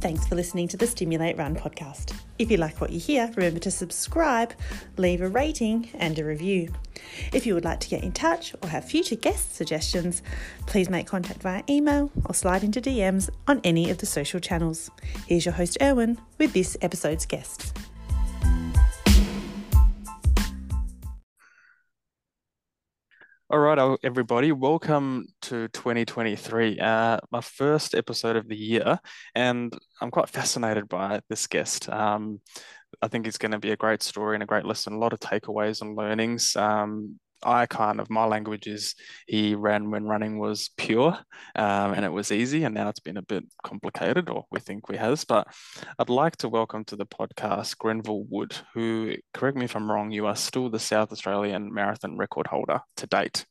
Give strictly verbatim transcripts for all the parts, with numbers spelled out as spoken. Thanks for listening to the Stimulate Run podcast. If you like what you hear, remember to subscribe, leave a rating and a review. If you would like to get in touch or have future guest suggestions, please make contact via email or slide into D Ms on any of the social channels. Here's your host, Erwin, with this episode's guest. All right, everybody, welcome to twenty twenty-three, uh, my first episode of the year, and I'm quite fascinated by this guest. Um, I think it's going to be a great story and a great lesson, a lot of takeaways and learnings. Um, I kind of, my language is he ran when running was pure um, and it was easy, and now it's been a bit complicated, or we think we has, but I'd like to welcome to the podcast Grenville Wood, who, correct me if I'm wrong, you are still the South Australian marathon record holder to date.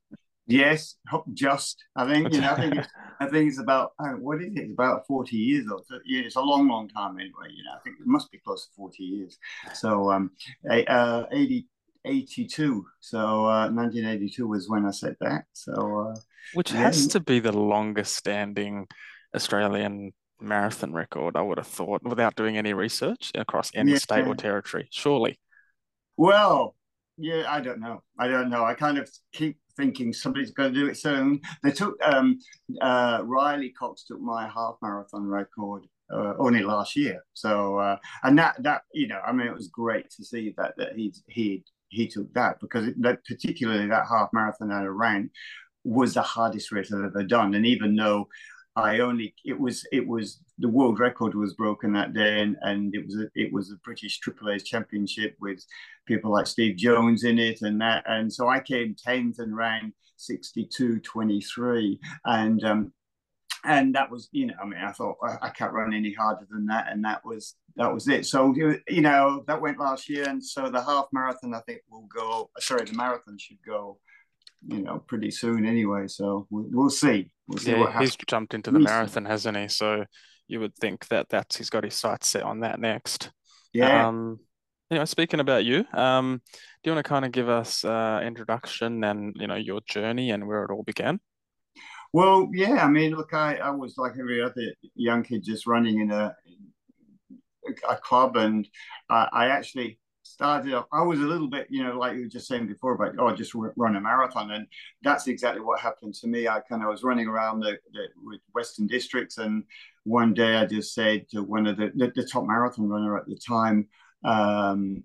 Yes, just, I think, you know, I think it's, I think it's about, what is it, it's about forty years old. So, yeah, it's a long, long time anyway, you know, I think it must be close to forty years. So um, uh, eighty eighty-two, so uh, nineteen eighty-two was when I said that, so uh, which yeah. has to be the longest standing Australian marathon record, I would have thought, without doing any research across any yeah. state or territory, surely. Well, yeah, I don't know I don't know I kind of keep thinking somebody's going to do it soon. They took um uh Riley Cox took my half marathon record Uh, only last year, so uh, and that that you know, I mean, it was great to see that that he he he took that, because it, that particularly that half marathon that I ran was the hardest race I've ever done. And even though I only it was it was the world record was broken that day, and and it was a, it was the British Triple A's Championship with people like Steve Jones in it, and that and so I came tenth and ran sixty-two twenty-three, and um. And that was, you know, I mean, I thought I, I can't run any harder than that, and that was that was it. So you know, that went last year, and so the half marathon, I think, will go. Sorry, the marathon should go, you know, pretty soon anyway. So we'll, we'll see. We'll see yeah, what happens. He's jumped into the marathon, hasn't he? So you would think that that's he's got his sights set on that next. Yeah. Um, you know, speaking about you, um, do you want to kind of give us uh, introduction and you know your journey and where it all began? Well, yeah, I mean, look, I, I was like every other young kid, just running in a a club, and I, I actually started off, I was a little bit, you know, like you were just saying before about, oh, just run a marathon, and that's exactly what happened to me. I kind of was running around the, the with Western districts, and one day I just said to one of the, the, the top marathon runner at the time, um,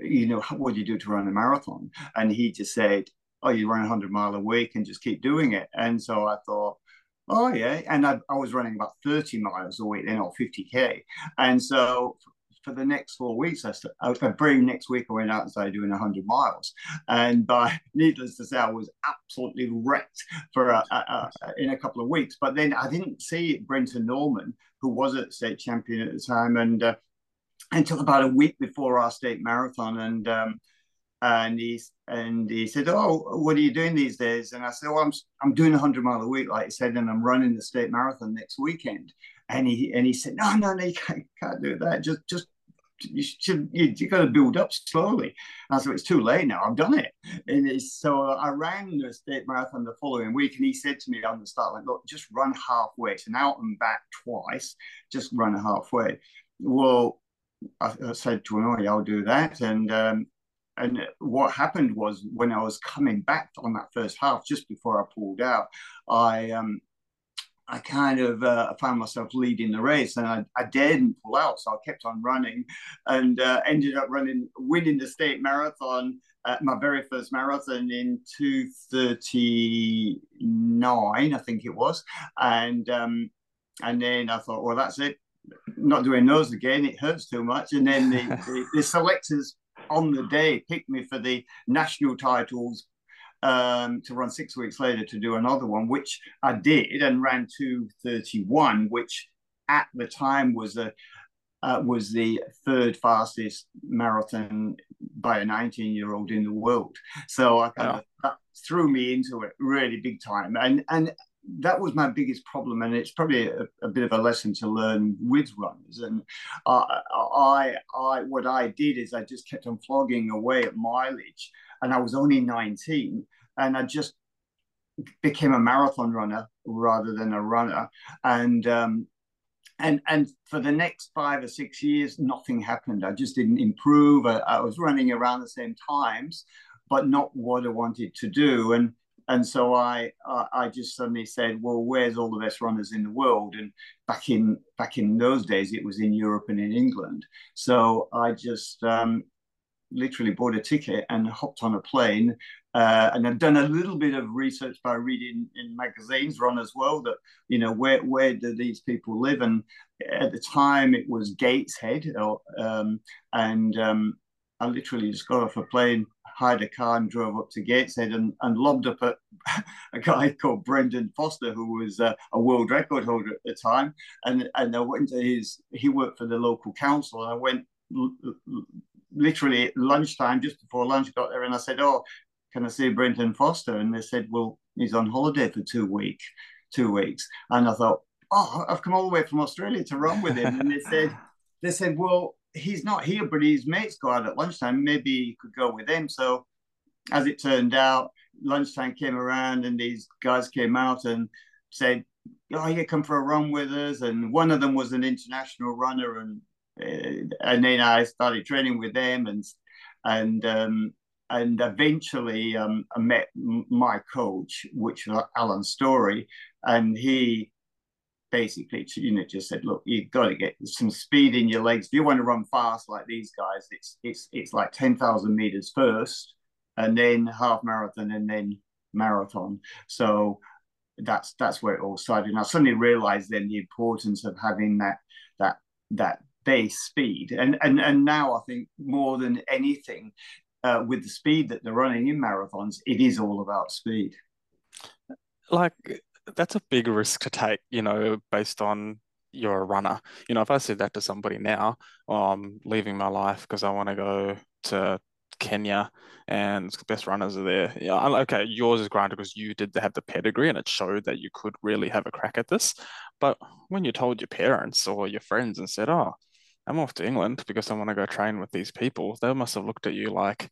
you know, what do you do to run a marathon? And he just said, oh, you run one hundred mile a week and just keep doing it. And so I thought, oh, yeah. And I, I was running about thirty miles a week then, or fifty K. And so for the next four weeks, I, st- I very next week I went out and started doing one hundred miles. And by needless to say, I was absolutely wrecked for a, a, a, in a couple of weeks. But then I didn't see Brenton Norman, who was a state champion at the time, and uh, until about a week before our state marathon. And um, And he, and he said, oh, what are you doing these days? And I said, well, I'm I'm doing one hundred mile a week, like he said, and I'm running the state marathon next weekend. And he and he said, no, no, no, you can't, can't do that. Just, just you should, you, you got to build up slowly. And I said, it's too late now. I've done it. And he, so I ran the state marathon the following week, and he said to me on the start, like, look, just run halfway. So now I'm back twice. Just run halfway. Well, I, I said to him, oh, yeah, I'll do that. And um, And what happened was, when I was coming back on that first half, just before I pulled out, I um, I kind of uh, found myself leading the race, and I, I didn't pull out, so I kept on running, and uh, ended up running, winning the state marathon, uh, my very first marathon in two thirty-nine, I think it was, and um, and then I thought, well, that's it, not doing those again, it hurts too much, and then the, the, the selectors on the day picked me for the national titles um, to run six weeks later to do another one, which I did, and ran two thirty-one, which at the time was a uh, was the third fastest marathon by a nineteen year old in the world. So I kind wow. of that threw me into it really big time, and and that was my biggest problem, and it's probably a, a bit of a lesson to learn with runners. And uh, I, I, what I did is I just kept on flogging away at mileage, and I was only nineteen, and I just became a marathon runner rather than a runner. And um, And and for the next five or six years, nothing happened. I just didn't improve. I, I was running around the same times, but not what I wanted to do. And and so I I just suddenly said, well, where's all the best runners in the world? And back in back in those days, it was in Europe and in England. So I just um, literally bought a ticket and hopped on a plane. Uh, and I've done a little bit of research by reading in magazines, Ron, as well, that, you know, where, where do these people live? And at the time it was Gateshead. Um, and um, I literally just got off a plane, hired a car and drove up to Gateshead and, and lobbed up at a guy called Brendan Foster, who was a, a world record holder at the time. And, and I went to his, he worked for the local council. And I went literally at lunchtime, just before lunch, got there and I said, oh, can I see Brenton Foster? And they said, well, he's on holiday for two week, two weeks. And I thought, oh, I've come all the way from Australia to run with him. And they said, they said, well, he's not here, but his mates go out at lunchtime. Maybe you could go with them. So as it turned out, lunchtime came around and these guys came out and said, oh, you come for a run with us. And one of them was an international runner. And uh, and then I started training with them and, and, um, And eventually um, I met my coach, which was Alan Story, and he basically, you know, just said, look, you've got to get some speed in your legs. If you want to run fast like these guys, it's it's it's like ten thousand meters first, and then half marathon, and then marathon. So that's that's where it all started. And I suddenly realized then the importance of having that that that base speed. And and and now I think more than anything, Uh, with the speed that they're running in marathons, it is all about speed. Like, that's a big risk to take, you know, based on you're a runner. You know, if I said that to somebody now, oh, I'm leaving my life because I want to go to Kenya and the best runners are there. Yeah, I'm, okay, yours is granted because you did have the pedigree and it showed that you could really have a crack at this. But when you told your parents or your friends and said, oh, I'm off to England because I want to go train with these people, they must have looked at you like,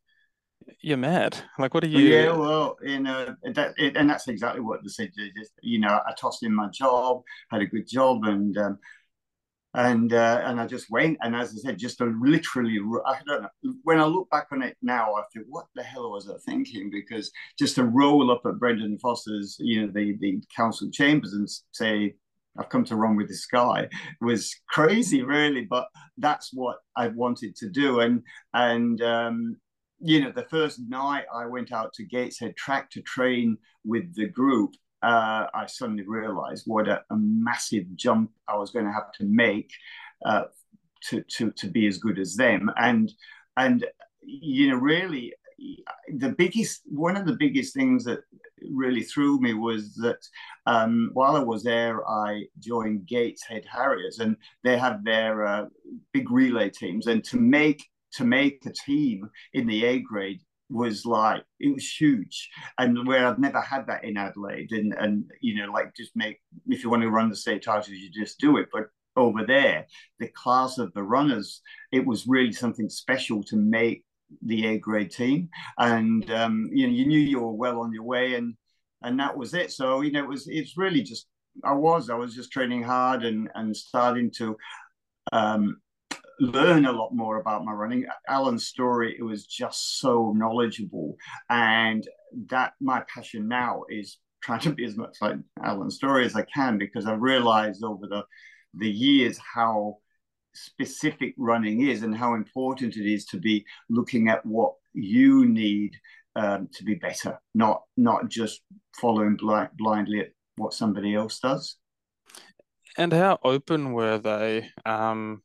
you're mad. Like, what are you? Yeah, well, you know, that, it, and that's exactly what they said. You know, I tossed in my job, had a good job, and um, and uh, and I just went. And as I said, just a literally, I don't know. When I look back on it now, I think, what the hell was I thinking? Because just to roll up at Brendan Foster's, you know, the the council chambers and say, I've come to run with this guy, it was crazy, really. But that's what I wanted to do. And, and um, you know, the first night I went out to Gateshead Track to train with the group, uh, I suddenly realized what a, a massive jump I was going to have to make uh, to, to, to be as good as them. And, and, you know, really, the biggest, one of the biggest things that really threw me was that um, while I was there, I joined Gateshead Harriers, and they have their uh, big relay teams. And to make to make a team in the A grade was like, it was huge, and where I've never had that in Adelaide. And and you know, like, just make, if you want to run the state titles, you just do it. But over there, the class of the runners, it was really something special to make the A grade team. And um you know, you knew you were well on your way, and and that was it. So you know, it was it's really just I was I was just training hard and and starting to um learn a lot more about my running. Alan's story, it was just so knowledgeable, and that my passion now is trying to be as much like Alan's story as I can, because I've realized over the the years how specific running is and how important it is to be looking at what you need um, to be better, not not just following blind, blindly at what somebody else does. And how open were they um,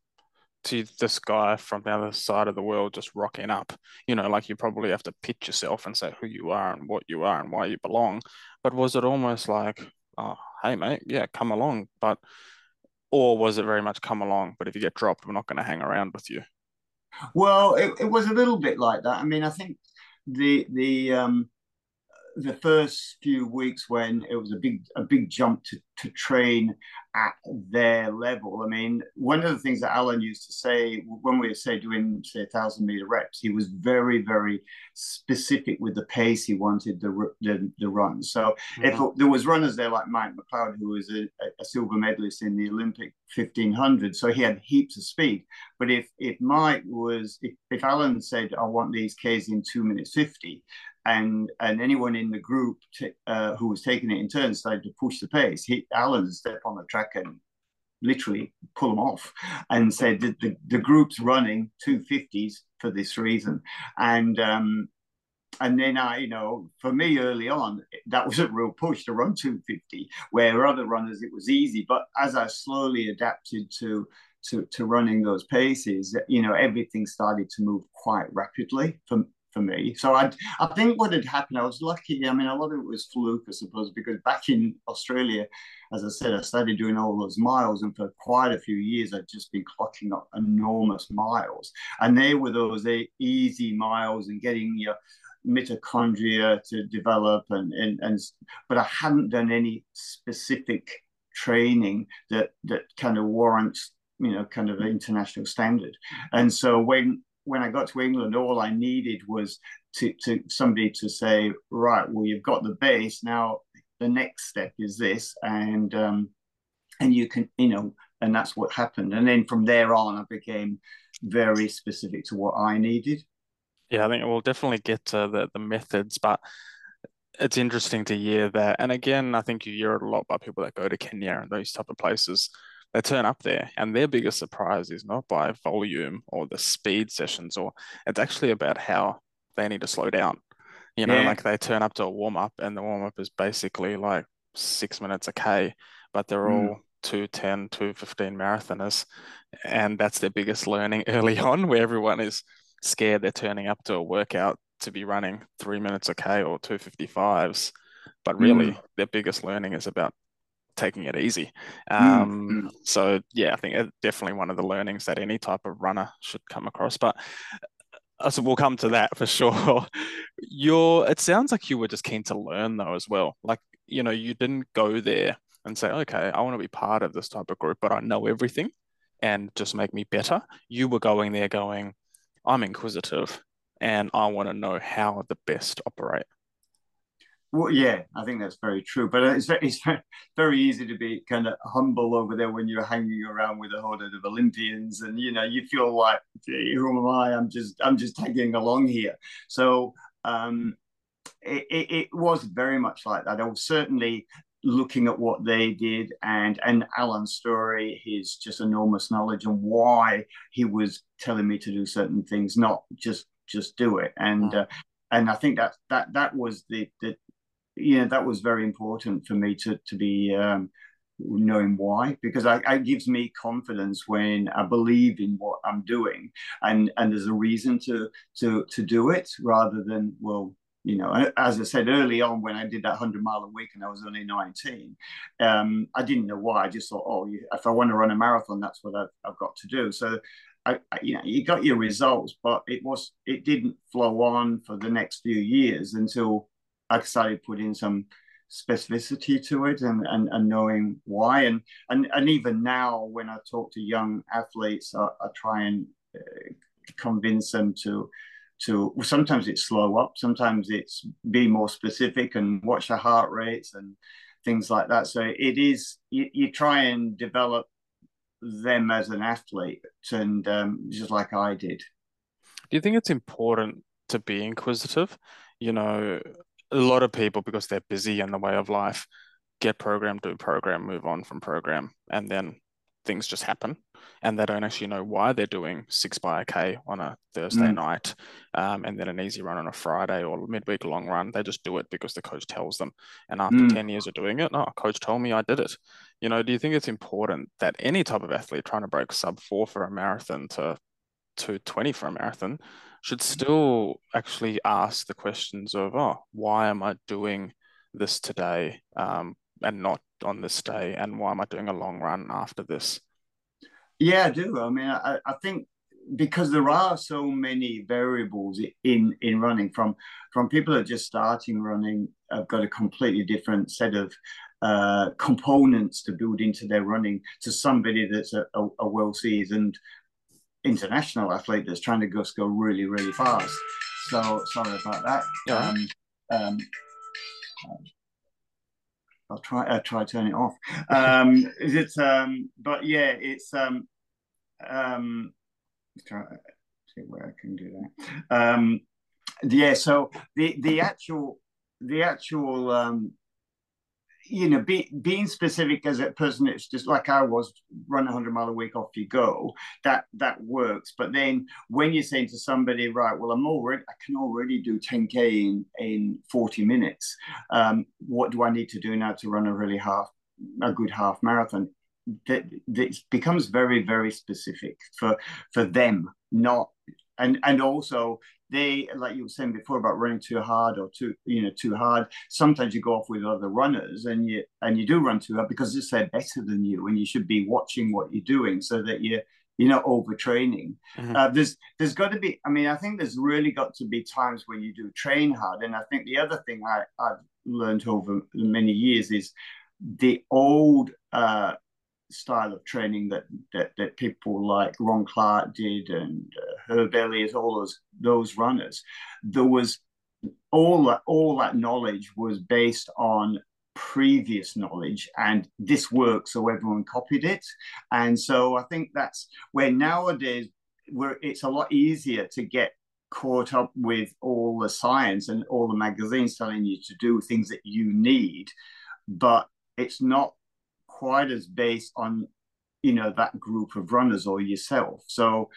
to this guy from the other side of the world just rocking up? You know, like, you probably have to pitch yourself and say who you are and what you are and why you belong. But was it almost like, oh, hey, mate, yeah, come along? But Or was it very much come along, but if you get dropped, we're not going to hang around with you? Well, it, it was a little bit like that. I mean, I think the the um, the first few weeks when it was a big a big jump to, to train at their level. I mean, one of the things that Alan used to say when we were, say, doing, say, one thousand meter reps, he was very, very specific with the pace he wanted the, the, the run. So mm-hmm. if it, there was runners there like Mike McLeod, who was a, a silver medalist in the Olympic fifteen hundred, so he had heaps of speed. But if, if Mike was, if, if Alan said, I want these Ks in two minutes fifty, And and anyone in the group t- uh, who was taking it in turn started to push the pace, hit Alan would step on the track and literally pull them off and say, the, the, the group's running two fifties for this reason. And um, and then, I, you know, for me early on, that was a real push to run two fifty, where other runners, it was easy. But as I slowly adapted to to, to running those paces, you know, everything started to move quite rapidly for for me. So I I think what had happened, I was lucky. I mean, a lot of it was fluke, I suppose, because back in Australia, as I said, I started doing all those miles, and for quite a few years, I'd just been clocking up enormous miles. And they were those easy miles and getting your mitochondria to develop. And, and, and but I hadn't done any specific training that, that kind of warrants, you know, kind of international standard. And so when When I got to England, all I needed was to, to somebody to say, right, well, you've got the base. Now the next step is this, and um, and you can, you know, and that's what happened. And then from there on, I became very specific to what I needed. Yeah, I think we'll definitely get to the, the methods, but it's interesting to hear that. And again, I think you hear it a lot by people that go to Kenya and those type of places. They turn up there and their biggest surprise is not by volume or the speed sessions, or it's actually about how they need to slow down. You know, yeah. like they turn up to a warm up and the warm up is basically like six minutes a K, but they're mm. all two ten, two fifteen marathoners. And that's their biggest learning early on, where everyone is scared they're turning up to a workout to be running three minutes a K or two fifty-fives. But really mm. their biggest learning is about taking it easy. Um, mm. So yeah, I think it's definitely one of the learnings that any type of runner should come across. But uh, so we'll come to that for sure. You're, it sounds like you were just keen to learn though as well. Like, you know, you didn't go there and say, okay, I want to be part of this type of group, but I know everything and just make me better. You were going there going, I'm inquisitive and I want to know how the best operate. Well, yeah, I think that's very true. But it's very, it's very easy to be kind of humble over there when you're hanging around with a whole lot of Olympians, and you know you feel like, hey, who am I? I'm just I'm just tagging along here. So um, it, it, it was very much like that. I was certainly looking at what they did, and and Alan's story, his just enormous knowledge, and why he was telling me to do certain things, not just just do it. And wow. uh, and I think that that that was the the yeah, that was very important for me to to be um, knowing why, because I, I gives me confidence when I believe in what I'm doing, and and there's a reason to to to do it, rather than, well, you know, as I said early on when I did that one hundred mile a week and I was only nineteen, um, I didn't know why. I just thought, oh, if I want to run a marathon, that's what I've, I've got to do. So. I, I, you know, you got your results, but it was it didn't flow on for the next few years until I started putting some specificity to it, and, and, and knowing why. And, and and even now, when I talk to young athletes, I, I try and uh, convince them to to. Well, sometimes it's slow up, sometimes it's be more specific and watch their heart rates and things like that. So it is you, you try and develop them as an athlete, and um, just like I did. Do you think it's important to be inquisitive? You know, a lot of people, because they're busy in the way of life, get program, do program, move on from program, and then things just happen, and they don't actually know why they're doing six by a K on a Thursday mm. night, um, and then an easy run on a Friday or midweek long run. They just do it because the coach tells them. And after mm. ten years of doing it, oh, coach told me I did it. You know, do you think it's important that any type of athlete trying to break sub four for a marathon to two twenty for a marathon should still actually ask the questions of, oh, why am I doing this today? Um, and not on this day, and why am I doing a long run after this? Yeah, I do. I mean, I, I think because there are so many variables in in running, from from people who are just starting running, have got a completely different set of uh, components to build into their running, to somebody that's a, a, a well-seasoned international athlete that's trying to just go really, really fast. So sorry about that. Yeah. Um, um, I'll try. I'll try to turn it off. Um, is it? Um, but yeah, it's. Um, um, try to see where I can do that. Um, yeah. So the the actual the actual um, you know be, being specific as a person, it's just like I was, run a hundred mile a week, off you go. That that works. But then when you're saying to somebody, right, well, I'm already I can already do ten K in in forty minutes. Um, what do I need to do now to run a really half a good half marathon? That, that becomes very, very specific for for them, not and and also they, like you were saying before about running too hard or too you know too hard. Sometimes you go off with other runners and you and you do run too hard because they're better than you, and you should be watching what you're doing so that you you're not overtraining. Mm-hmm. uh, there's there's got to be. I mean, I think there's really got to be times where you do train hard, and I think the other thing I I've learned over many years is the old uh, style of training that, that that people like Ron Clarke did and uh, Herb Elliott, all those those runners. There was all that all that knowledge was based on previous knowledge, and this worked, so everyone copied it. And so I think that's where nowadays where it's a lot easier to get caught up with all the science and all the magazines telling you to do things that you need, but it's not quite as based on, you know, that group of runners or yourself. So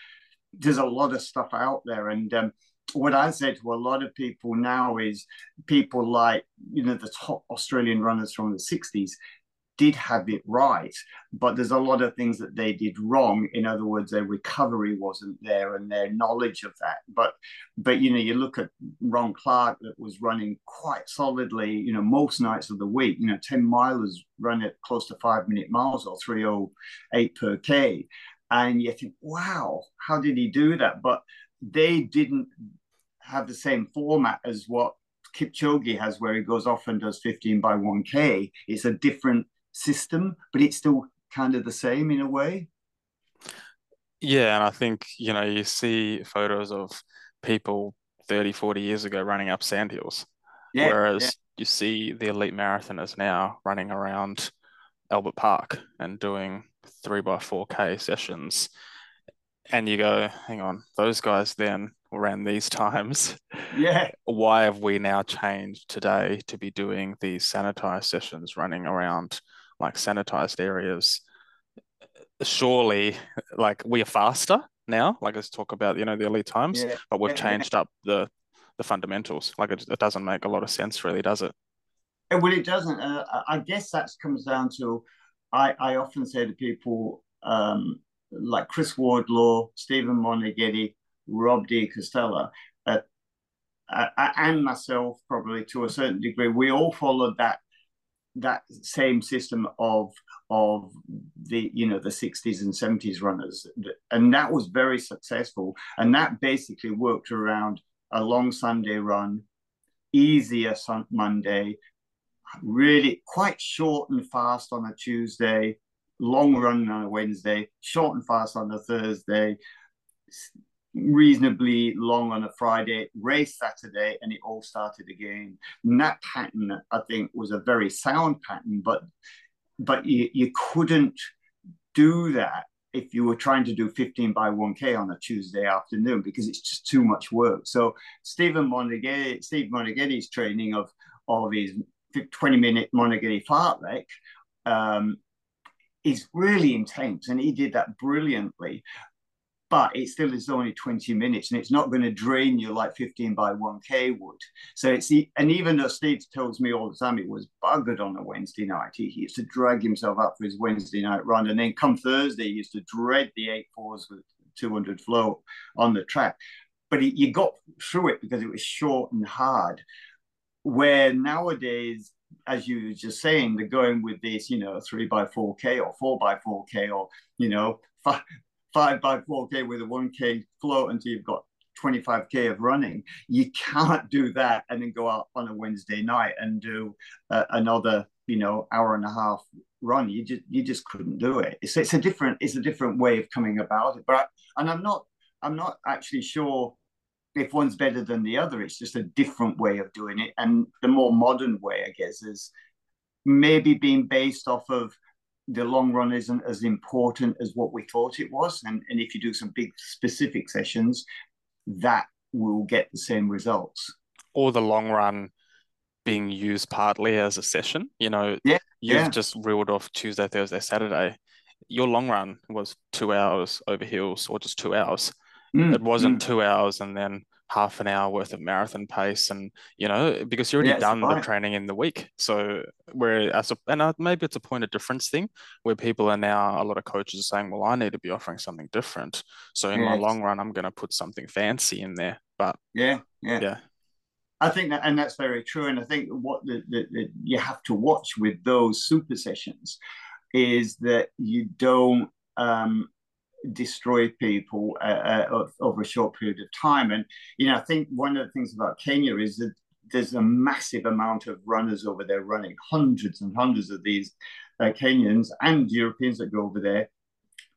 there's a lot of stuff out there. And um, what I say to a lot of people now is people like, you know, the top Australian runners from the sixties did have it right, but there's a lot of things that they did wrong. In other words, their recovery wasn't there and their knowledge of that. But, but you know, you look at Ron Clarke that was running quite solidly, you know, most nights of the week, you know, ten milers run at close to five-minute miles or three oh eight per K. And you think, wow, how did he do that? But they didn't have the same format as what Kipchoge has, where he goes off and does fifteen by one K. It's a different system, but it's still kind of the same in a way. Yeah, and I think, you know, you see photos of people thirty, forty years ago running up sand hills, yeah, whereas yeah. you see the elite marathoners now running around Albert Park and doing three by four K sessions, and you go, hang on, those guys then ran these times. Yeah. Why have we now changed today to be doing these sanitized sessions, running around like sanitized areas? Surely, like, we are faster now. Like, let's talk about, you know, the elite times, yeah. but we've changed up the the fundamentals. Like, it, it doesn't make a lot of sense, really, does it? Well, it doesn't. Uh, I guess that comes down to, I, I often say to people, um, like Chris Wardlaw, Stephen Moneghetti, Rob de Castella, uh, uh, and myself, probably to a certain degree, we all followed that that same system of of the you know the sixties and seventies runners, and that was very successful, and that basically worked around a long Sunday run, easier sun Monday, really quite short and fast on a Tuesday, long run on a Wednesday, short and fast on a Thursday, reasonably long on a Friday, race Saturday, and it all started again. And that pattern, I think, was a very sound pattern, but but you, you couldn't do that if you were trying to do fifteen by one K on a Tuesday afternoon, because it's just too much work. So Stephen Moneghetti, Steve Moneghetti's training of, of his twenty minute Moneghetti fartlek um, is really intense, and he did that brilliantly. But it still is only twenty minutes, and it's not going to drain you like fifteen by one K would. So it's, and even though Steve tells me all the time he was buggered on a Wednesday night, he used to drag himself up for his Wednesday night run. And then come Thursday, he used to dread the eight fours with two hundred flow on the track. But he, you got through it because it was short and hard. Where nowadays, as you were just saying, they're going with this, you know, three by four K or four by four K or, you know, five five by four K with a one K float until you've got twenty-five K of running. You can't do that and then go out on a Wednesday night and do uh, another, you know, hour and a half run. You just, you just couldn't do it. It's, it's a different, it's a different way of coming about it. But I, and I'm not, I'm not actually sure if one's better than the other. It's just a different way of doing it. And the more modern way, I guess, is maybe being based off of the long run isn't as important as what we thought it was. And, and if you do some big specific sessions, that will get the same results. Or the long run being used partly as a session. You know, yeah, you've yeah. just reeled off Tuesday, Thursday, Saturday. Your long run was two hours over hills or just two hours. Mm, it wasn't mm. two hours and then half an hour worth of marathon pace, and you know, because you're already yeah, done fine. the training in the week. So where, and maybe it's a point of difference thing where people are now, a lot of coaches are saying, well, I need to be offering something different. So in yes. my long run, I'm going to put something fancy in there. But yeah, yeah, yeah. I think that, and that's very true. And I think what the, the, the, you have to watch with those super sessions is that you don't um, destroy people uh, uh, over a short period of time. And, you know, I think one of the things about Kenya is that there's a massive amount of runners over there running, hundreds and hundreds of these uh, Kenyans and Europeans that go over there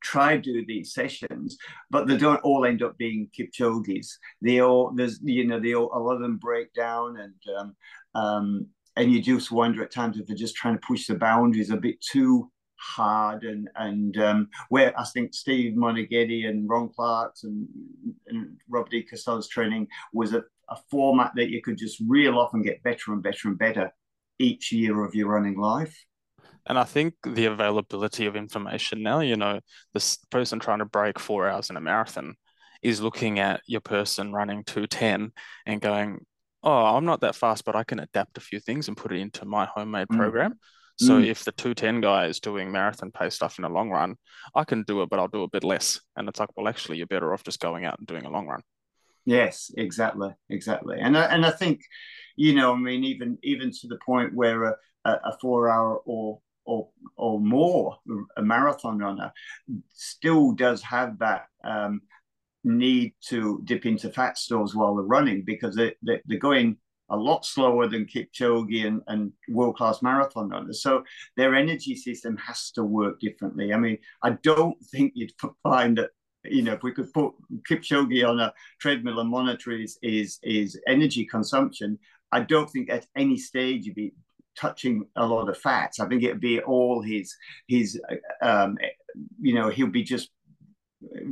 try to do these sessions, but they don't all end up being Kipchoges. They all, there's, you know, they all, a lot of them break down, and um, um, and you just wonder at times if they're just trying to push the boundaries a bit too hard. And and um, where I think Steve Moneghetti and Ron Clarke's and, and Rob de Castella's training was a, a format that you could just reel off and get better and better and better each year of your running life. And I think the availability of information now, you know, this person trying to break four hours in a marathon is looking at your person running two ten and going, oh, I'm not that fast, but I can adapt a few things and put it into my homemade mm. program. So mm. if the two ten guy is doing marathon pace stuff in a long run, I can do it, but I'll do a bit less. And it's like, well, actually, you're better off just going out and doing a long run. Yes, exactly, exactly. And I, and I think, you know, I mean, even even to the point where a, a four-hour or, or or more a marathon runner still does have that um, need to dip into fat stores while they're running, because they, they, they're going a lot slower than Kipchoge and, and world-class marathon runners. So their energy system has to work differently. I mean, I don't think you'd find that, you know, if we could put Kipchoge on a treadmill and monitor his, his, his energy consumption, I don't think at any stage you'd be touching a lot of fats. I think it'd be all his, his um, you know, he'll be just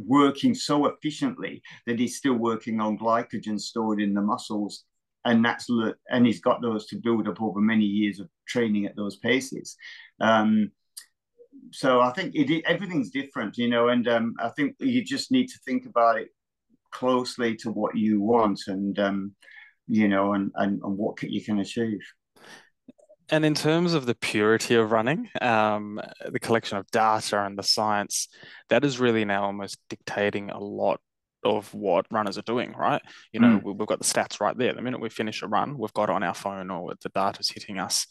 working so efficiently that he's still working on glycogen stored in the muscles. And that's and he's got those to build up over many years of training at those paces. Um, so I think it, everything's different, you know, and um, I think you just need to think about it closely to what you want and, um, you know, and, and, and what you can achieve. And in terms of the purity of running, um, the collection of data and the science, that is really now almost dictating a lot of what runners are doing, right? You know, mm. we've got the stats right there. The minute we finish a run, we've got it on our phone, or the data's hitting us.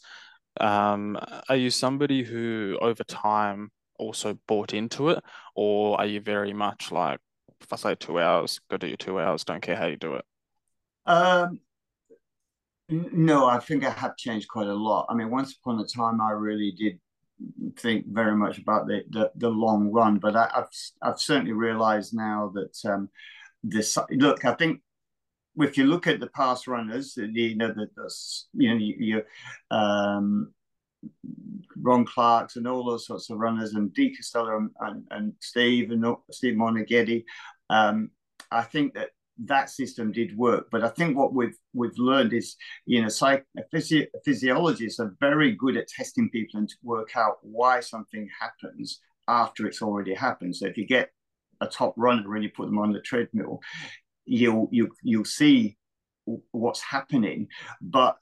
Um, are you somebody who over time also bought into it, or are you very much like, if I say two hours, go do your two hours, don't care how you do it? Um, no, I think I have changed quite a lot. I mean, once upon a time, I really did think very much about the, the the long run, but I, I've I've certainly realised now that um, this look. I think if you look at the past runners, you know the, the you know you, you um, Ron Clarke's and all those sorts of runners, and de Castella and, and and Steve and Steve Moneghetti. Um, I think that that system did work, but I think what we've we've learned is, you know, psych physio physiologists are very good at testing people and to work out why something happens after it's already happened. So if you get a top runner and you put them on the treadmill, you'll you you'll see what's happening. But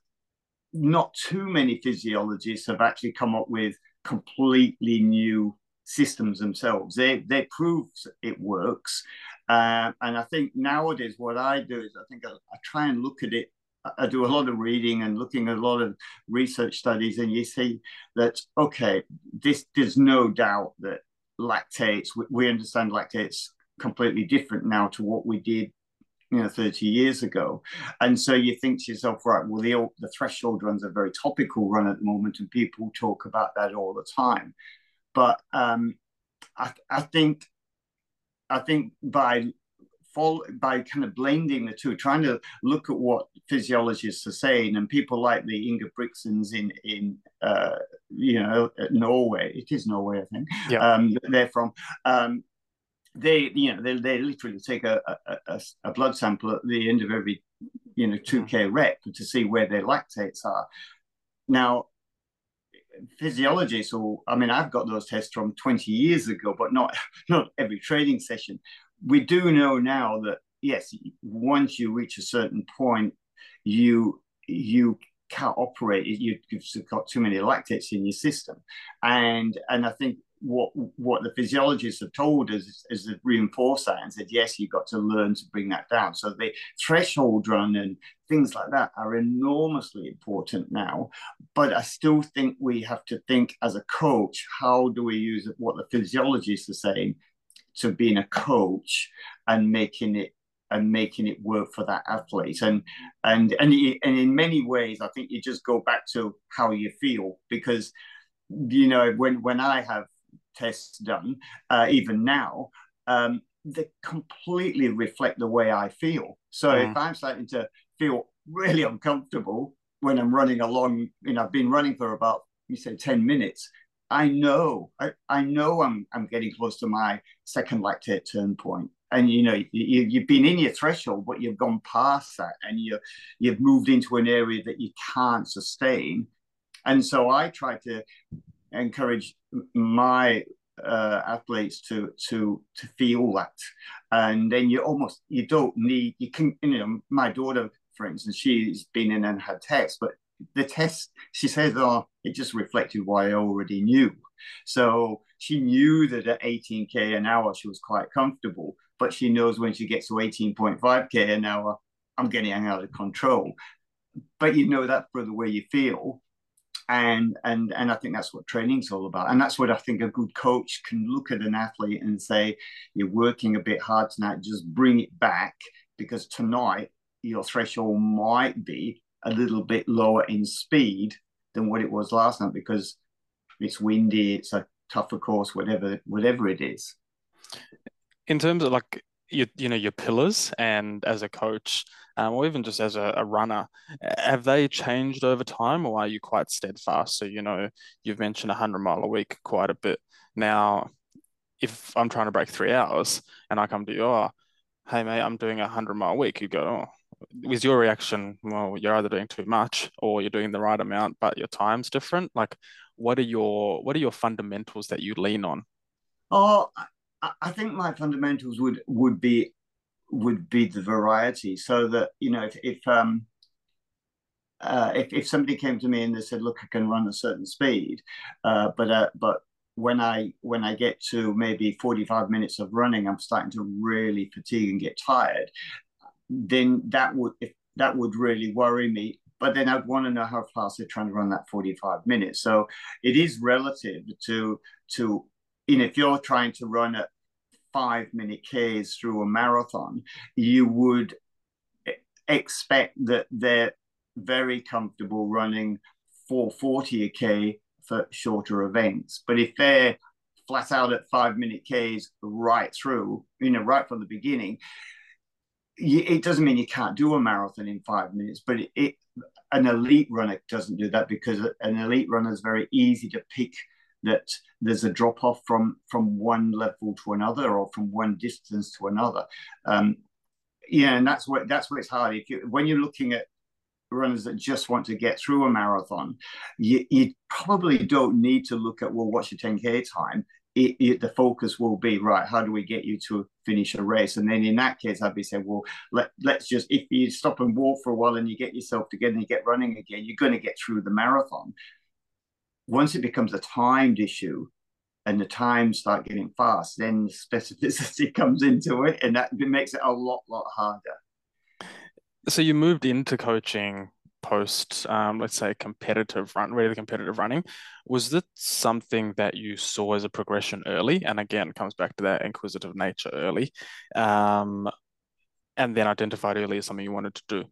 not too many physiologists have actually come up with completely new systems themselves. They they prove it works. Uh, and I think nowadays what I do is I think I, I try and look at it. I do a lot of reading and looking at a lot of research studies, and you see that, okay, this, there's no doubt that lactates. We understand lactates completely different now to what we did, you know, thirty years ago. And so you think to yourself, right, well, the, the threshold run's a very topical run at the moment, and people talk about that all the time. But um, I, I think I think by follow, by kind of blending the two, trying to look at what physiologists are saying, and people like the Inga Brixens in in uh, you know Norway, it is Norway, I think. Yeah. Um, they're from. Um, They, you know, they, they literally take a, a, a blood sample at the end of every, you know, two K rep to see where their lactates are. Now, physiology, so, I mean, I've got those tests from twenty years ago, but not, not every training session. We do know now that, yes, once you reach a certain point, you, you can't operate. You, you've got too many lactates in your system. And, and I think, What what the physiologists have told us is, is to reinforce that and said, yes, you've got to learn to bring that down. So the threshold run and things like that are enormously important now. But I still think we have to think as a coach, how do we use what the physiologists are saying to being a coach and making it and making it work for that athlete. And and and, and in many ways, I think you just go back to how you feel, because, you know, when when I have tests done, uh, even now, um, they completely reflect the way I feel. So mm. if I'm starting to feel really uncomfortable when I'm running along, you know, I've been running for about, you say, ten minutes, I know, I, I know I'm, I'm getting close to my second lactate turn point. And, you know, you, you've been in your threshold, but you've gone past that, and you, you've moved into an area that you can't sustain. And so I try to encourage my uh, athletes to to to feel that, and then you almost you don't need you can you know my daughter, for instance, she's been in and had tests, but the test, she says, oh, it just reflected what I already knew. So she knew that at eighteen K an hour she was quite comfortable, but she knows when she gets to eighteen point five K an hour, I'm getting out of control. But you know that for the way you feel. And and and I think that's what training's all about, and that's what I think a good coach can look at an athlete and say, "You're working a bit hard tonight. Just bring it back, because tonight your threshold might be a little bit lower in speed than what it was last night because it's windy, it's a tougher course, whatever whatever it is." In terms of like your you know your pillars, and as a coach, Um, or even just as a, a runner, have they changed over time, or are you quite steadfast? So, you know, you've mentioned one hundred mile a week quite a bit. Now, if I'm trying to break three hours and I come to you, oh, hey, mate, I'm doing one hundred mile a week. You go, oh, is your reaction, well, you're either doing too much or you're doing the right amount, but your time's different. Like, what are your, what are your fundamentals that you lean on? Oh, I, I think my fundamentals would, would be would be the variety, so that, you know, if if um uh if, if somebody came to me and they said, look, I can run a certain speed, uh but uh but when I when I get to maybe forty-five minutes of running, I'm starting to really fatigue and get tired, then that would if that would really worry me. But then I'd want to know how fast they're trying to run that forty-five minutes. So it is relative to to you know, if you're trying to run at five minute Ks through a marathon, you would expect that they're very comfortable running four forty a K for shorter events. But if they're flat out at five minute Ks right through, you know, right from the beginning, it doesn't mean you can't do a marathon in five minutes, but it, it an elite runner doesn't do that, because an elite runner is very easy to pick that there's a drop off from from one level to another, or from one distance to another. Um, yeah, and that's where that's where it's hard. If you when you're looking at runners that just want to get through a marathon, you, you probably don't need to look at, well, what's your ten K time? It, it, the focus will be, right, how do we get you to finish a race? And then in that case, I'd be saying, well, let, let's just, if you stop and walk for a while and you get yourself together and you get running again, you're going to get through the marathon. Once it becomes a timed issue and the times start getting fast, then specificity comes into it, and that makes it a lot, lot harder. So you moved into coaching post, um, let's say, competitive run, really competitive running, was that something that you saw as a progression early? And again, comes back to that inquisitive nature early, um, and then identified early as something you wanted to do?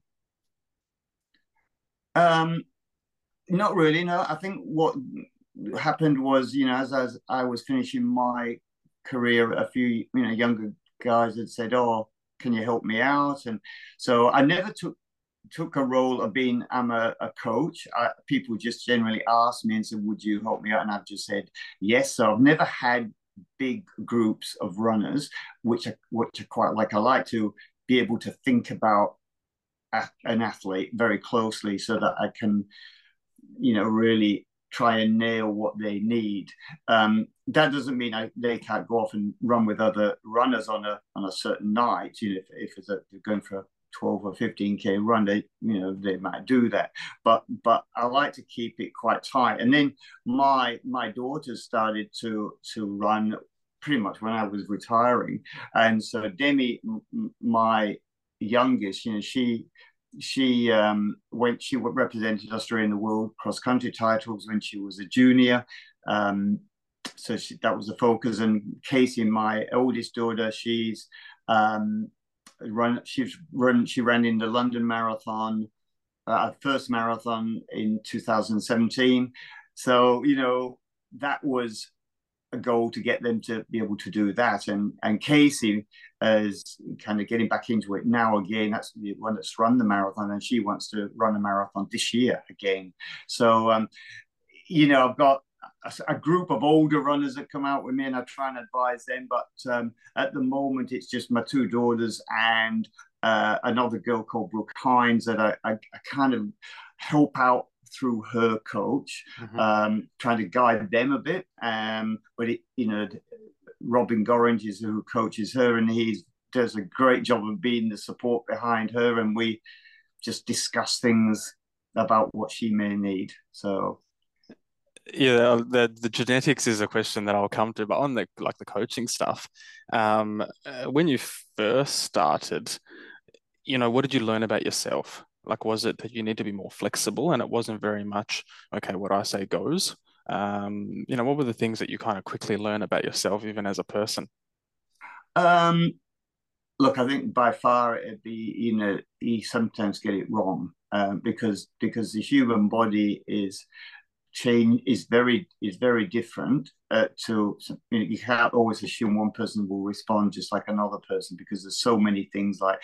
Um, not really, no. I think what happened was, you know, as, as I was finishing my career, a few, you know, younger guys had said, oh, can you help me out? And so I never took took a role of being, I'm a, a coach. I, people just generally asked me and said, would you help me out? And I've just said, yes. So I've never had big groups of runners, which I, which I quite like. I like to be able to think about a, an athlete very closely so that I can, you know, really try and nail what they need. Um, that doesn't mean I, they can't go off and run with other runners on a on a certain night. You know, if, if it's a, they're going for a twelve or fifteen K run, they, you know, they might do that. But but I like to keep it quite tight. And then my my daughter started to to run pretty much when I was retiring. And so Demi, my youngest, you know, she. She um, went. She represented Australia in the world cross country titles when she was a junior. Um, so she, that was the focus. And Casey, my oldest daughter, she's um, run. She's run. She ran in the London Marathon, uh, first marathon in two thousand seventeen. So you know that was a goal to get them to be able to do that. And and Casey is kind of getting back into it now again. That's the one that's run the marathon, and she wants to run a marathon this year again. So um, you know, I've got a, a group of older runners that come out with me, and I try and advise them. But um, at the moment, it's just my two daughters and uh, another girl called Brooke Hines that I, I, I kind of help out through her coach, mm-hmm. um, trying to guide them a bit. Um, but, it, you know, Robin Gorringe is who coaches her, and he does a great job of being the support behind her. And we just discuss things about what she may need. So, yeah, the, the genetics is a question that I'll come to, but on the, like the coaching stuff, um, when you first started, you know, what did you learn about yourself? Like, was it that you need to be more flexible and it wasn't very much, okay, what I say goes? Um, you know, what were the things that you kind of quickly learn about yourself, even as a person? Um, look, I think by far it'd be, you know, you sometimes get it wrong uh, because because the human body is change is very is very different uh, to, you know, you can't always assume one person will respond just like another person, because there's so many things like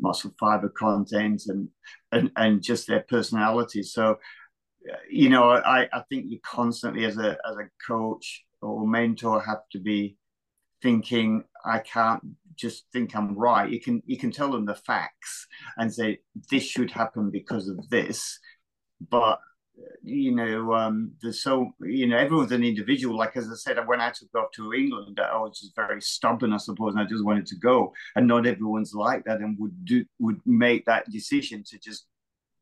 muscle fiber content and and, and just their personality. So you know, I, I think you constantly as a as a coach or mentor have to be thinking, I can't just think I'm right. You can you can tell them the facts and say this should happen because of this, but you know, um, there's so, you know, everyone's an individual. Like, as I said, when I took off to England, I was just very stubborn, I suppose, and I just wanted to go. And not everyone's like that and would do, would make that decision to just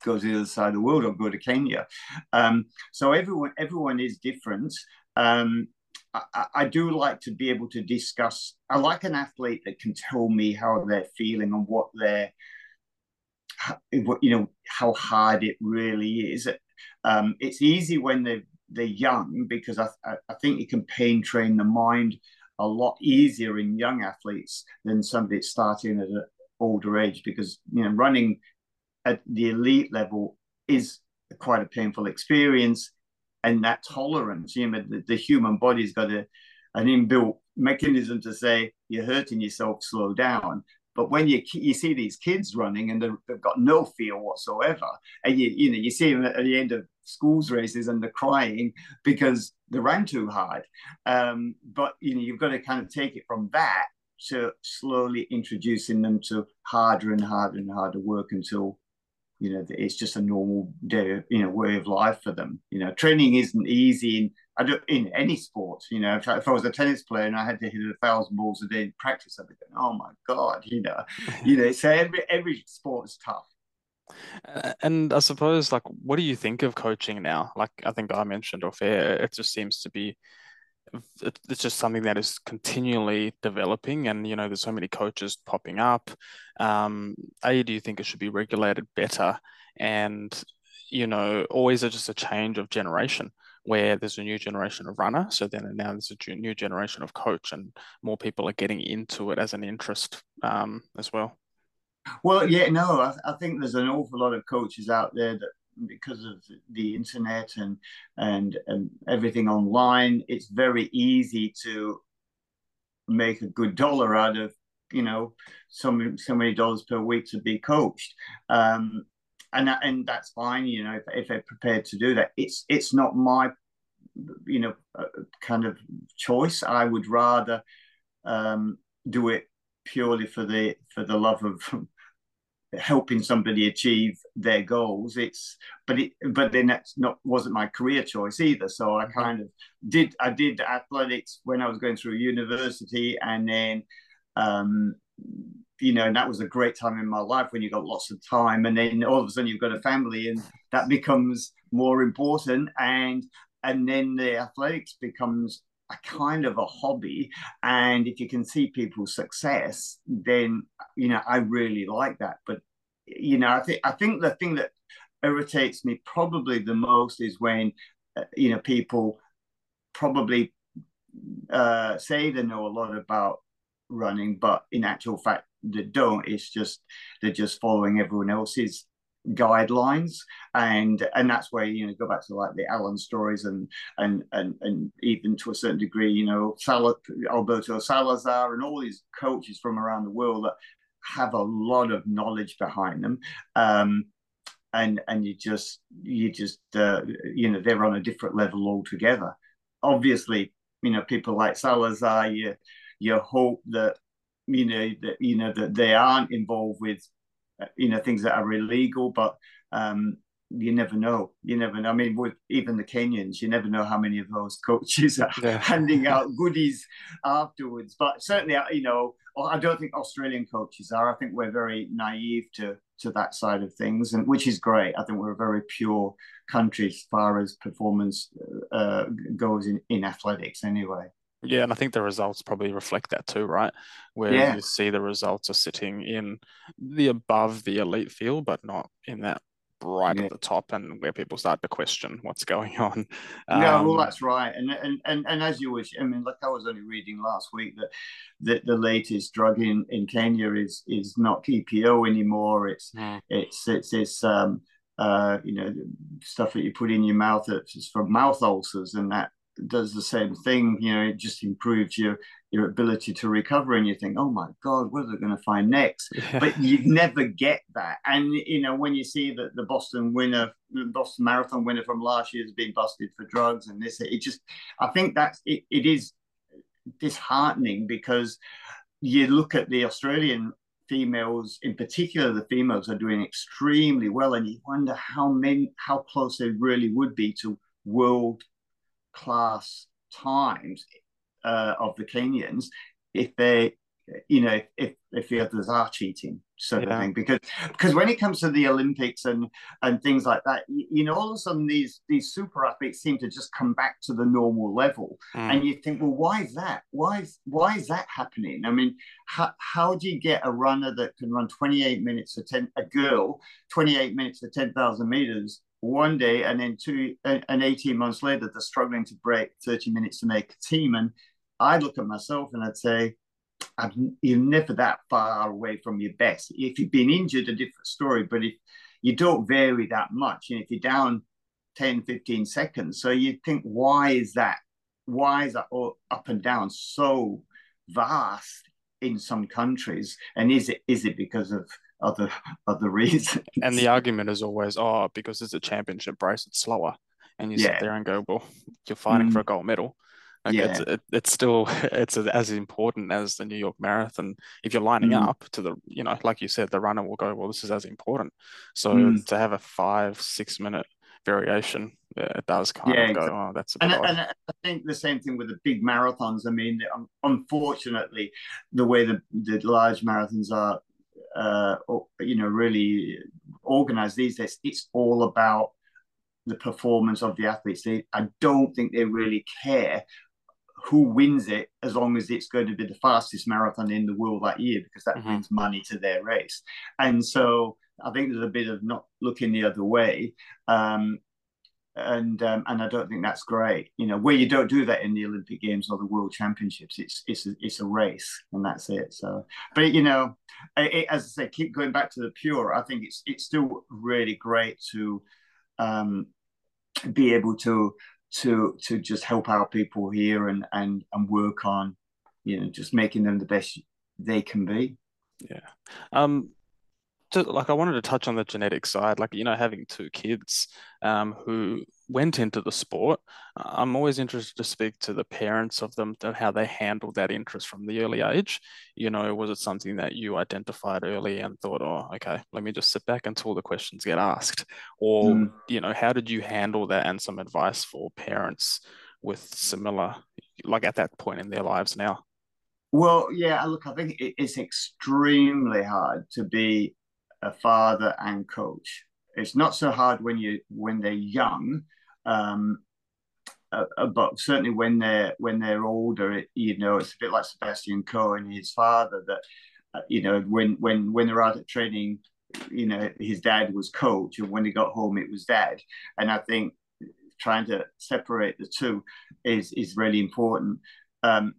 go to the other side of the world or go to Kenya. Um, so everyone, everyone is different. Um, I, I do like to be able to discuss. I like an athlete that can tell me how they're feeling and what they're, you know, how hard it really is. Um, it's easy when they're, they're young, because I, I think you can pain train the mind a lot easier in young athletes than somebody starting at an older age, because, you know, running at the elite level is quite a painful experience, and that tolerance, you know, the, the human body's got a, an inbuilt mechanism to say, you're hurting yourself, slow down. But when you you see these kids running and they've got no fear whatsoever, and you you know you see them at the end of schools races and they're crying because they ran too hard. Um, but you know you've got to kind of take it from that to slowly introducing them to harder and harder and harder work until you know it's just a normal day, you know, way of life for them. You know, training isn't easy in I don't in any sport. You know, if I, if I was a tennis player and I had to hit a thousand balls a day in practice, I'd be going, "Oh my god!" You know, you know. So every every sport's tough. Uh, and I suppose, like, what do you think of coaching now? Like, I think I mentioned off air, it just seems to be, it, it's just something that is continually developing, and you know, there's so many coaches popping up. Um, A, do you think it should be regulated better? And you know, always a, just a change of generation where there's a new generation of runner. So then and now there's a new generation of coach, and more people are getting into it as an interest um, as well. Well, yeah, no, I, I think there's an awful lot of coaches out there that, because of the internet and, and and everything online, it's very easy to make a good dollar out of, you know, so many, so many dollars per week to be coached. Um, and that, and that's fine, you know, if, if they're prepared to do that. It's, it's not my, you know, kind of choice. I would rather um, do it purely for the for the love of helping somebody achieve their goals. It's but it but then that's not wasn't my career choice either. So I kind of did I did athletics when I was going through university, and then um you know, and that was a great time in my life when you got lots of time, and then all of a sudden you've got a family and that becomes more important, and and then the athletics becomes a kind of a hobby. And if you can see people's success, then, you know, I really like that. But, you know, I think I think the thing that irritates me probably the most is when uh, you know, people probably uh say they know a lot about running, but in actual fact they don't. It's just they're just following everyone else's guidelines, and and that's where, you know, go back to like the Alan stories, and and and and even to a certain degree, you know, Sal- Alberto Salazar and all these coaches from around the world that have a lot of knowledge behind them, um, and and you just you just uh, you know, they're on a different level altogether. Obviously, you know, people like Salazar, you you hope that you know that you know that they aren't involved with, you know, things that are illegal, but um, you never know. You never know. I mean, with even the Kenyans, you never know how many of those coaches are yeah. handing out goodies afterwards. But certainly, you know, I don't think Australian coaches are. I think we're very naive to to that side of things, and which is great. I think we're a very pure country as far as performance uh, goes in, in athletics anyway. Yeah, and I think the results probably reflect that too, right? Where yeah. you see the results are sitting in the above the elite field, but not in that right yeah. at the top, and where people start to question what's going on. Um, yeah, well, that's right. And, and and and as you wish, I mean, like I was only reading last week that, that the latest drug in, in Kenya is is not E P O anymore. It's yeah. it's it's this um uh you know, stuff that you put in your mouth that's for mouth ulcers, and that does the same thing. You know, it just improves your your ability to recover, and you think, oh my god, what are they going to find next? yeah. But you never get that. And you know, when you see that the Boston winner Boston Marathon winner from last year has been busted for drugs and this, it just, I think that's it, it is disheartening, because you look at the Australian females in particular, the females are doing extremely well, and you wonder how many how close they really would be to world class times uh, of the Kenyans if they, you know, if if the others are cheating, sort yeah. of thing. Because because when it comes to the Olympics and and things like that, you know, all of a sudden these these super athletes seem to just come back to the normal level, mm. and you think, well, why is that? Why is why is that happening? I mean, how how do you get a runner that can run twenty-eight minutes for ten, a girl twenty-eight minutes for ten thousand meters? One day, and then two, and eighteen months later, they're struggling to break thirty minutes to make a team. And I look at myself and I'd say, I'm, you're never that far away from your best. If you've been injured, a different story, but if you don't vary that much, and if you're down ten, fifteen seconds, so you think, why is that? Why is that all up and down so vast in some countries? And is it is it because of other other reasons? And the argument is always, oh, because it's a championship race, it's slower. And you yeah. sit there and go, well, you're fighting mm. for a gold medal. Like yeah. it's, it, it's still it's as important as the New York Marathon. If you're lining mm. up to the, you know, like you said, the runner will go, well, this is as important. So mm. to have a five six minute variation, yeah, it does kind yeah, of go, exactly. oh, that's a bit and, and I think the same thing with the big marathons. I mean, unfortunately, the way the, the large marathons are, uh, you know, really organized these days, it's all about the performance of the athletes. They, I don't think they really care who wins it, as long as it's going to be the fastest marathon in the world that year, because that mm-hmm. brings money to their race. And so I think there's a bit of not looking the other way. Um, and um, and I don't think that's great. You know, where you don't do that in the Olympic Games or the World Championships, it's it's a, it's a race, and that's it. So, but you know, it, it, as I say, keep going back to the pure. I think it's it's still really great to um, be able to to to just help our people here and and and work on, you know, just making them the best they can be. Yeah. Um. So, like, I wanted to touch on the genetic side, like, you know, having two kids um, who went into the sport, I'm always interested to speak to the parents of them, to how they handled that interest from the early age. You know, was it something that you identified early and thought, oh, okay, let me just sit back until the questions get asked? Or, mm. you know, how did you handle that, and some advice for parents with similar, like at that point in their lives now? Well, yeah, look, I think it's extremely hard to be a father and coach. It's not so hard when you when they're young, um, uh, uh, but certainly when they're when they're older, it, you know, it's a bit like Sebastian Coe and his father. That uh, you know, when when when they're out at training, you know, his dad was coach, and when he got home, it was dad. And I think trying to separate the two is is really important. Um,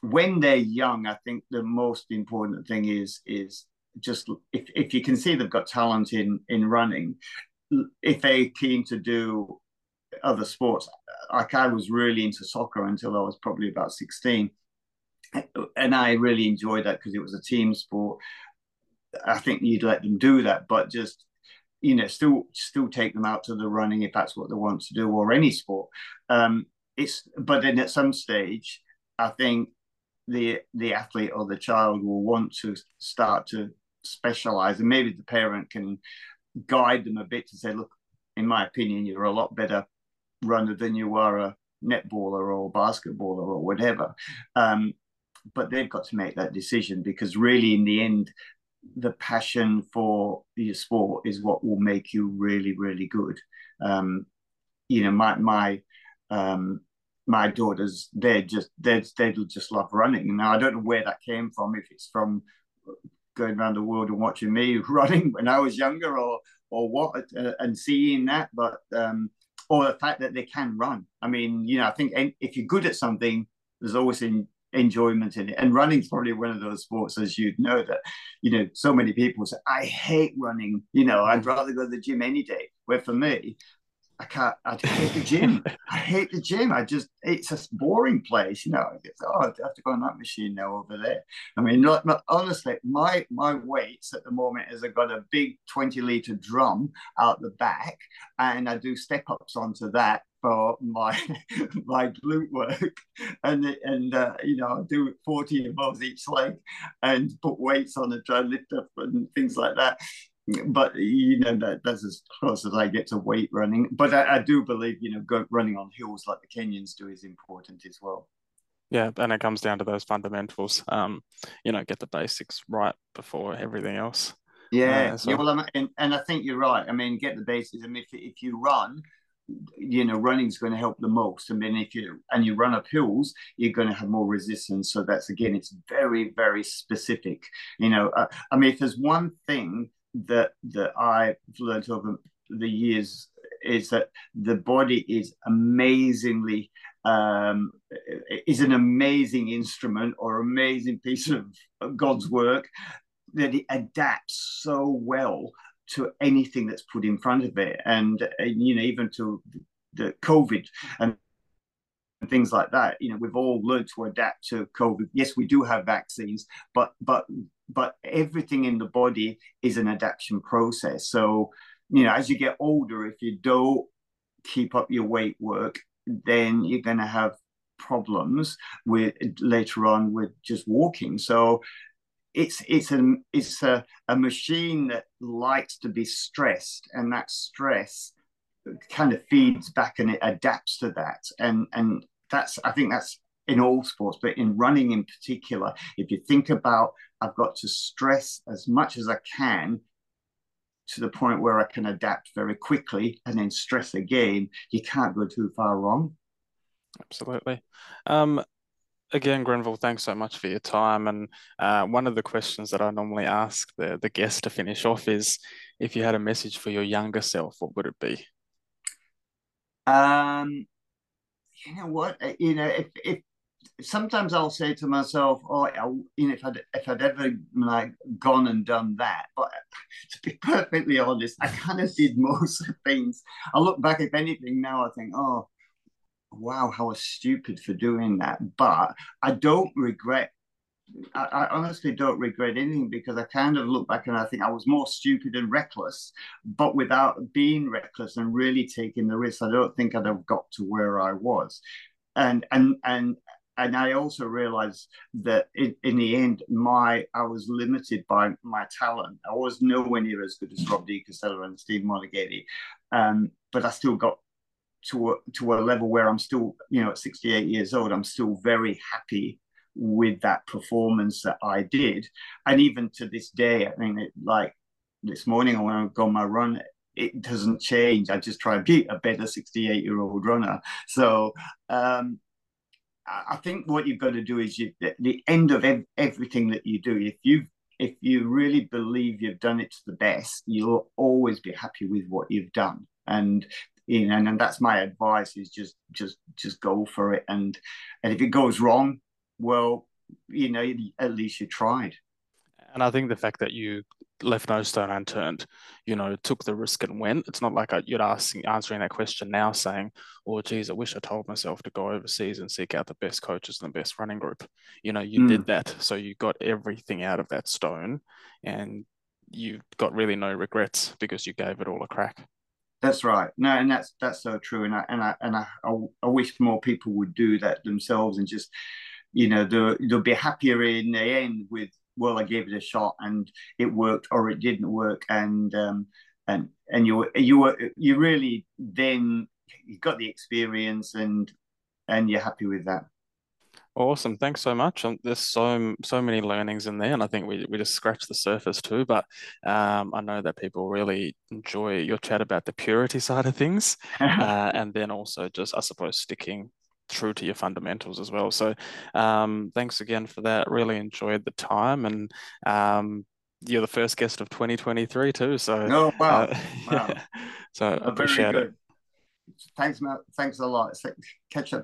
when they're young, I think the most important thing is is. Just if, if you can see they've got talent in in running, if they're keen to do other sports, like I was really into soccer until I was probably about sixteen, and I really enjoyed that because it was a team sport. I think you'd let them do that, but just, you know, still still take them out to the running if that's what they want to do, or any sport. Um, it's but then at some stage, I think the the athlete or the child will want to start to specialize, and maybe the parent can guide them a bit to say, look, in my opinion, you're a lot better runner than you are a netballer or basketballer or whatever. Um, but they've got to make that decision, because really in the end, the passion for your sport is what will make you really, really good. Um, you know, my, my um, my daughters, they just they they'll just love running. Now I don't know where that came from, if it's from going around the world and watching me running when I was younger, or or what, uh, and seeing that, but um, or the fact that they can run. I mean, you know, I think if you're good at something, there's always in, enjoyment in it, and running's probably one of those sports, as you'd know, that you know so many people say, I hate running. You know, I'd rather go to the gym any day. Where for me, I can't, I hate the gym. I hate the gym. I just, it's a boring place, you know. It's, oh, I have to go on that machine now over there. I mean, not, not, honestly, my my weights at the moment is I've got a big twenty litre drum out the back, and I do step-ups onto that for my my glute work. And, and uh, you know, I do forty of those each leg and put weights on and try and lift up and things like that. But, you know, that, that's as close as I get to weight running. But I, I do believe, you know, go, running on hills like the Kenyans do is important as well. Yeah, and it comes down to those fundamentals. Um, you know, get the basics right before everything else. Yeah, uh, so. yeah well, I'm, and, and I think you're right. I mean, get the basics. I mean, if, if you run, you know, running's going to help the most. I mean, if you, and you run up hills, you're going to have more resistance. So that's, again, it's very, very specific. You know, uh, I mean, if there's one thing that that I've learned over the years is that the body is amazingly um is an amazing instrument or amazing piece of, of God's work, that it adapts so well to anything that's put in front of it, and, and you know, even to the COVID and and things like that. You know, we've all learned to adapt to COVID. Yes, we do have vaccines, but but but everything in the body is an adaptation process. So, you know, as you get older, if you don't keep up your weight work, then you're going to have problems with later on with just walking. So it's it's an it's a, a machine that likes to be stressed, and that stress kind of feeds back and it adapts to that, and and that's I think that's in all sports, but in running in particular. If you think about, I've got to stress as much as I can to the point where I can adapt very quickly, and then stress again. You can't go too far wrong. Absolutely. Um, again, Grenville, thanks so much for your time. And uh, one of the questions that I normally ask the the guest to finish off is, if you had a message for your younger self, what would it be? Um, you know what? You know, if, if sometimes I'll say to myself, "Oh, I, you know, if I'd if I'd ever like gone and done that." But to be perfectly honest, I kind of did most of things. I look back, if anything, now I think, "Oh, wow, how I was stupid for doing that." But I don't regret. I, I honestly don't regret anything, because I kind of look back and I think I was more stupid and reckless, but without being reckless and really taking the risk, I don't think I'd have got to where I was. And and and and I also realized that in, in the end, my I was limited by my talent. I was nowhere near as good as Rob de Castella and Steve Moneghetti, um, but I still got to a, to a level where I'm still, you know, at sixty-eight years old, I'm still very happy with that performance that I did. And even to this day, I mean, it, like this morning when I go on my run, it doesn't change. I just try and beat a better sixty-eight-year-old runner. So um, I think what you've got to do is you, at the end of ev everything that you do, if you if you really believe you've done it to the best, you'll always be happy with what you've done. And you know, and, and that's my advice: is just just just go for it. And and if it goes wrong, well, you know, at least you tried. And I think the fact that you left no stone unturned, you know, took the risk and went. It's not like you're asking, answering that question now saying, oh, geez, I wish I told myself to go overseas and seek out the best coaches and the best running group. You know, you mm. did that. So you got everything out of that stone and you've got really no regrets because you gave it all a crack. That's right. No, and that's that's so true. And I, and I, and I, I, I wish more people would do that themselves and just... you know, they'll, they'll be happier in the end with, well, I gave it a shot and it worked or it didn't work. And um, and and you you were you really then you got the experience and and you're happy with that. Awesome. Thanks so much. Um, there's so so many learnings in there, and I think we, we just scratched the surface too, but um, I know that people really enjoy your chat about the purity side of things uh, and then also just, I suppose, sticking true to your fundamentals as well. So um thanks again for that. Really enjoyed the time, and um you're the first guest of twenty twenty-three too, so oh, wow. Uh, wow. So oh, appreciate it. Thanks, Matt. Thanks a lot. Catch up.